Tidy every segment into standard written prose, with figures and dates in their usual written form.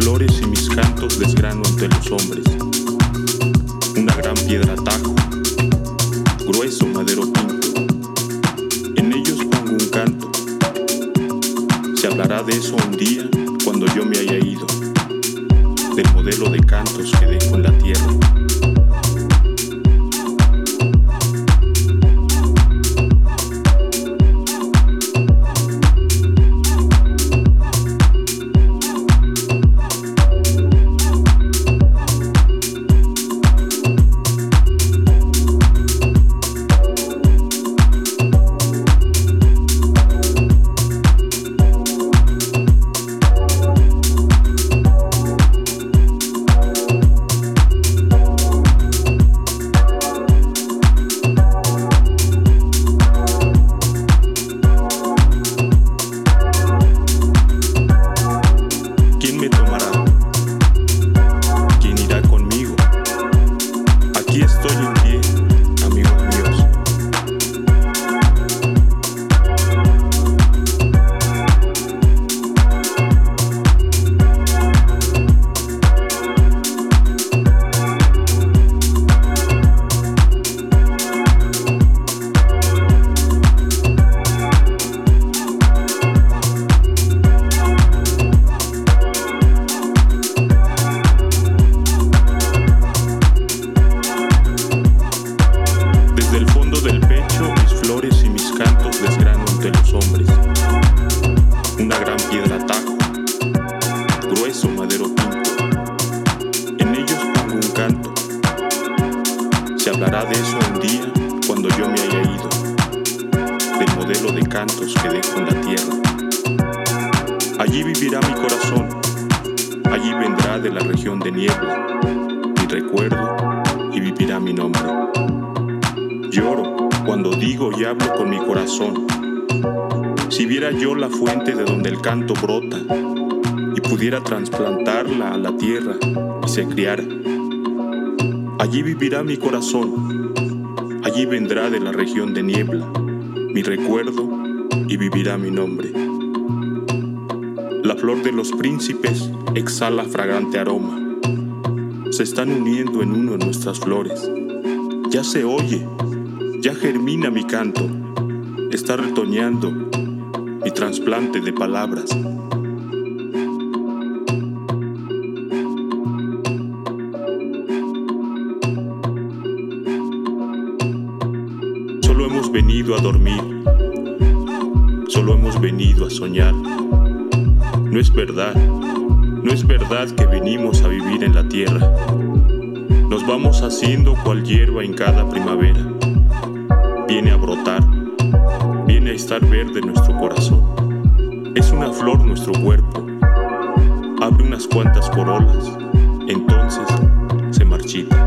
flores y mis cantos desgrano ante los hombres. Una gran piedra tajo, grueso madero pinto. En ellos pongo un canto. Se hablará de eso un día cuando yo me haya ido, del modelo de cantos que dejo en la tierra. Trasplantarla a la tierra y se criara. Allí vivirá mi corazón, allí vendrá de la región de niebla mi recuerdo y vivirá mi nombre. La flor de los príncipes exhala fragante aroma. Se están uniendo en uno nuestras flores. Ya se oye, ya germina mi canto, está retoñando mi trasplante de palabras. A dormir, solo hemos venido a soñar. No es verdad que venimos a vivir en la tierra. Nos vamos haciendo cual hierba en cada primavera. Viene a brotar, viene a estar verde nuestro corazón. Es una flor nuestro cuerpo. Abre unas cuantas corolas, entonces se marchita.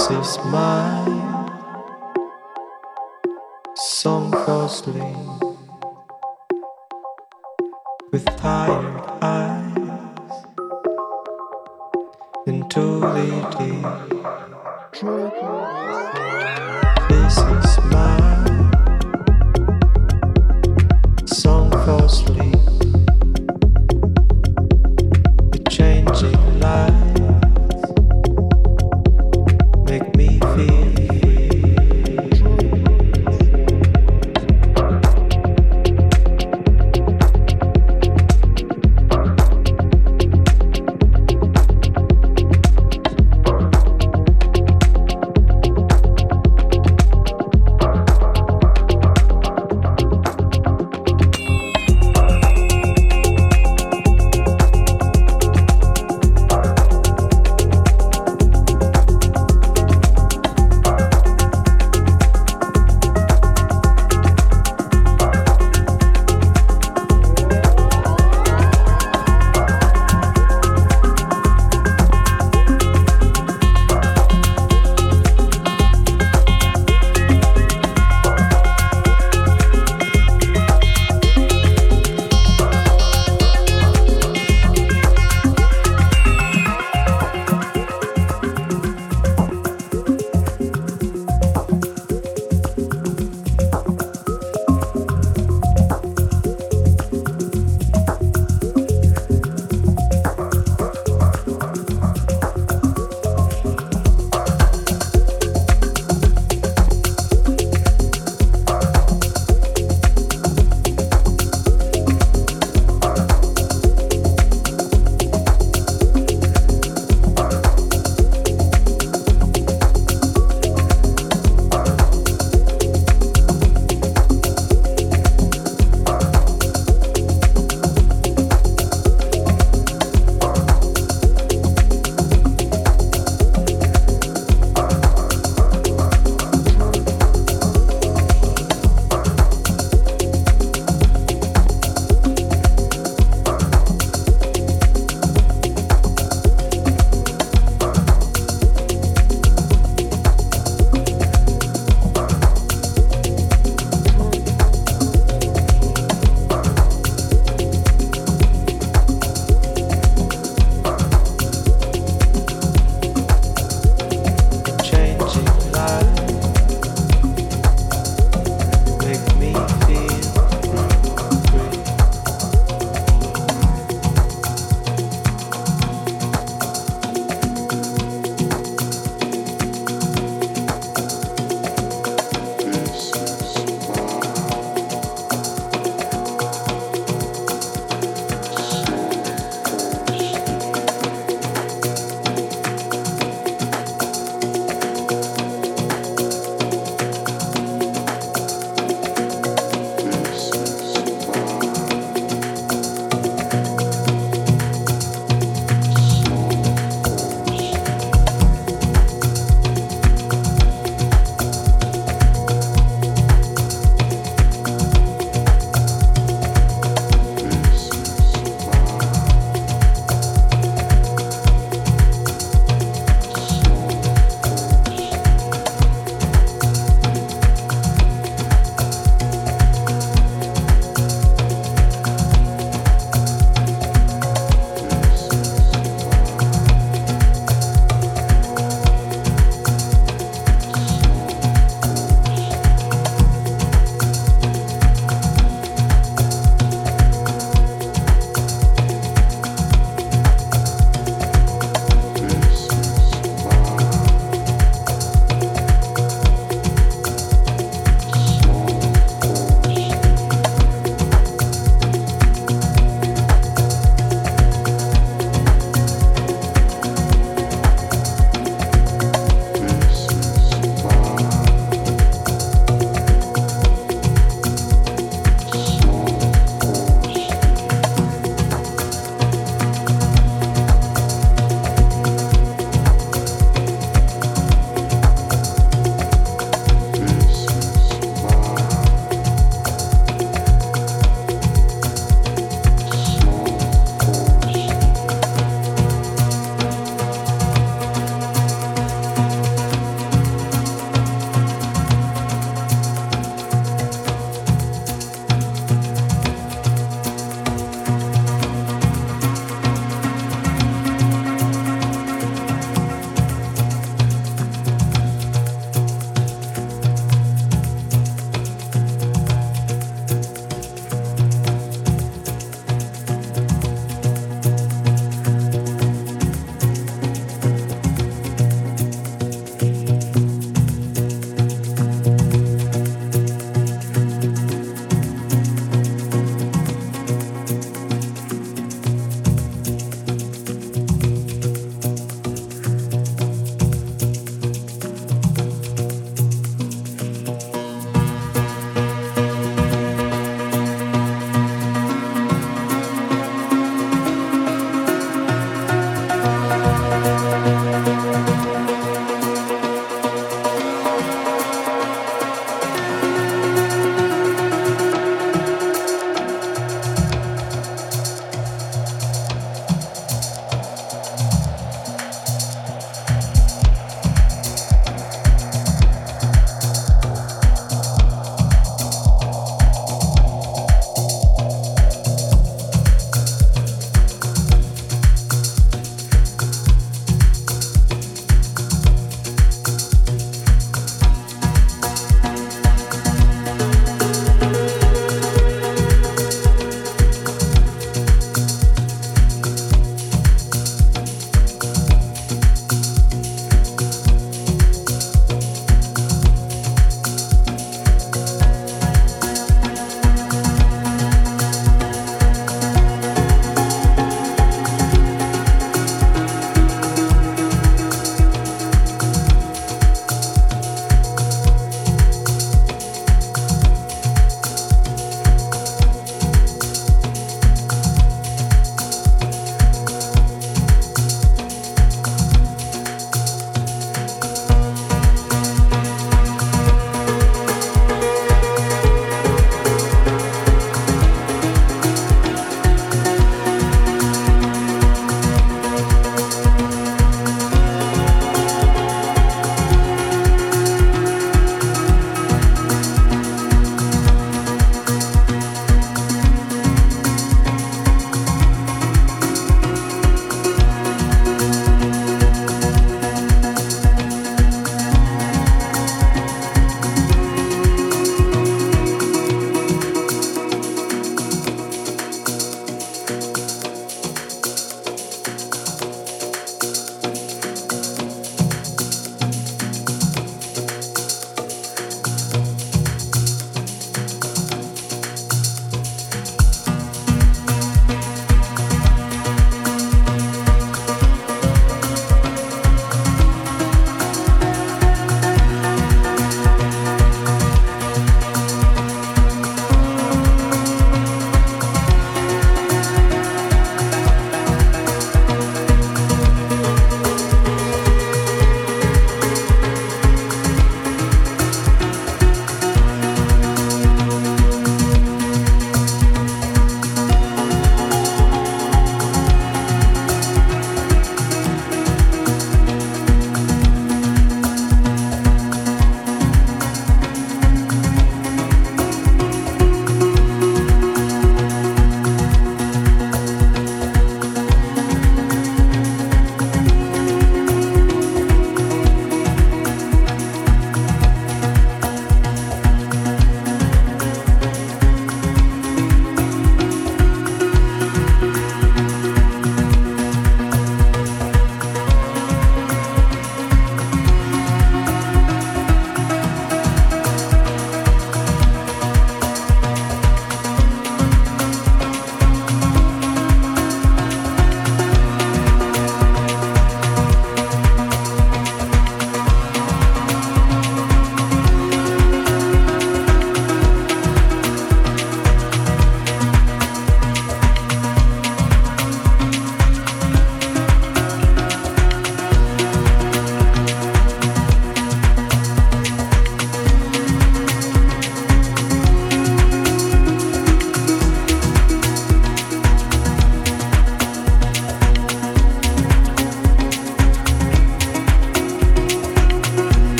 face is mine, some costly with tired eyes into the deep. This is mine, some costly.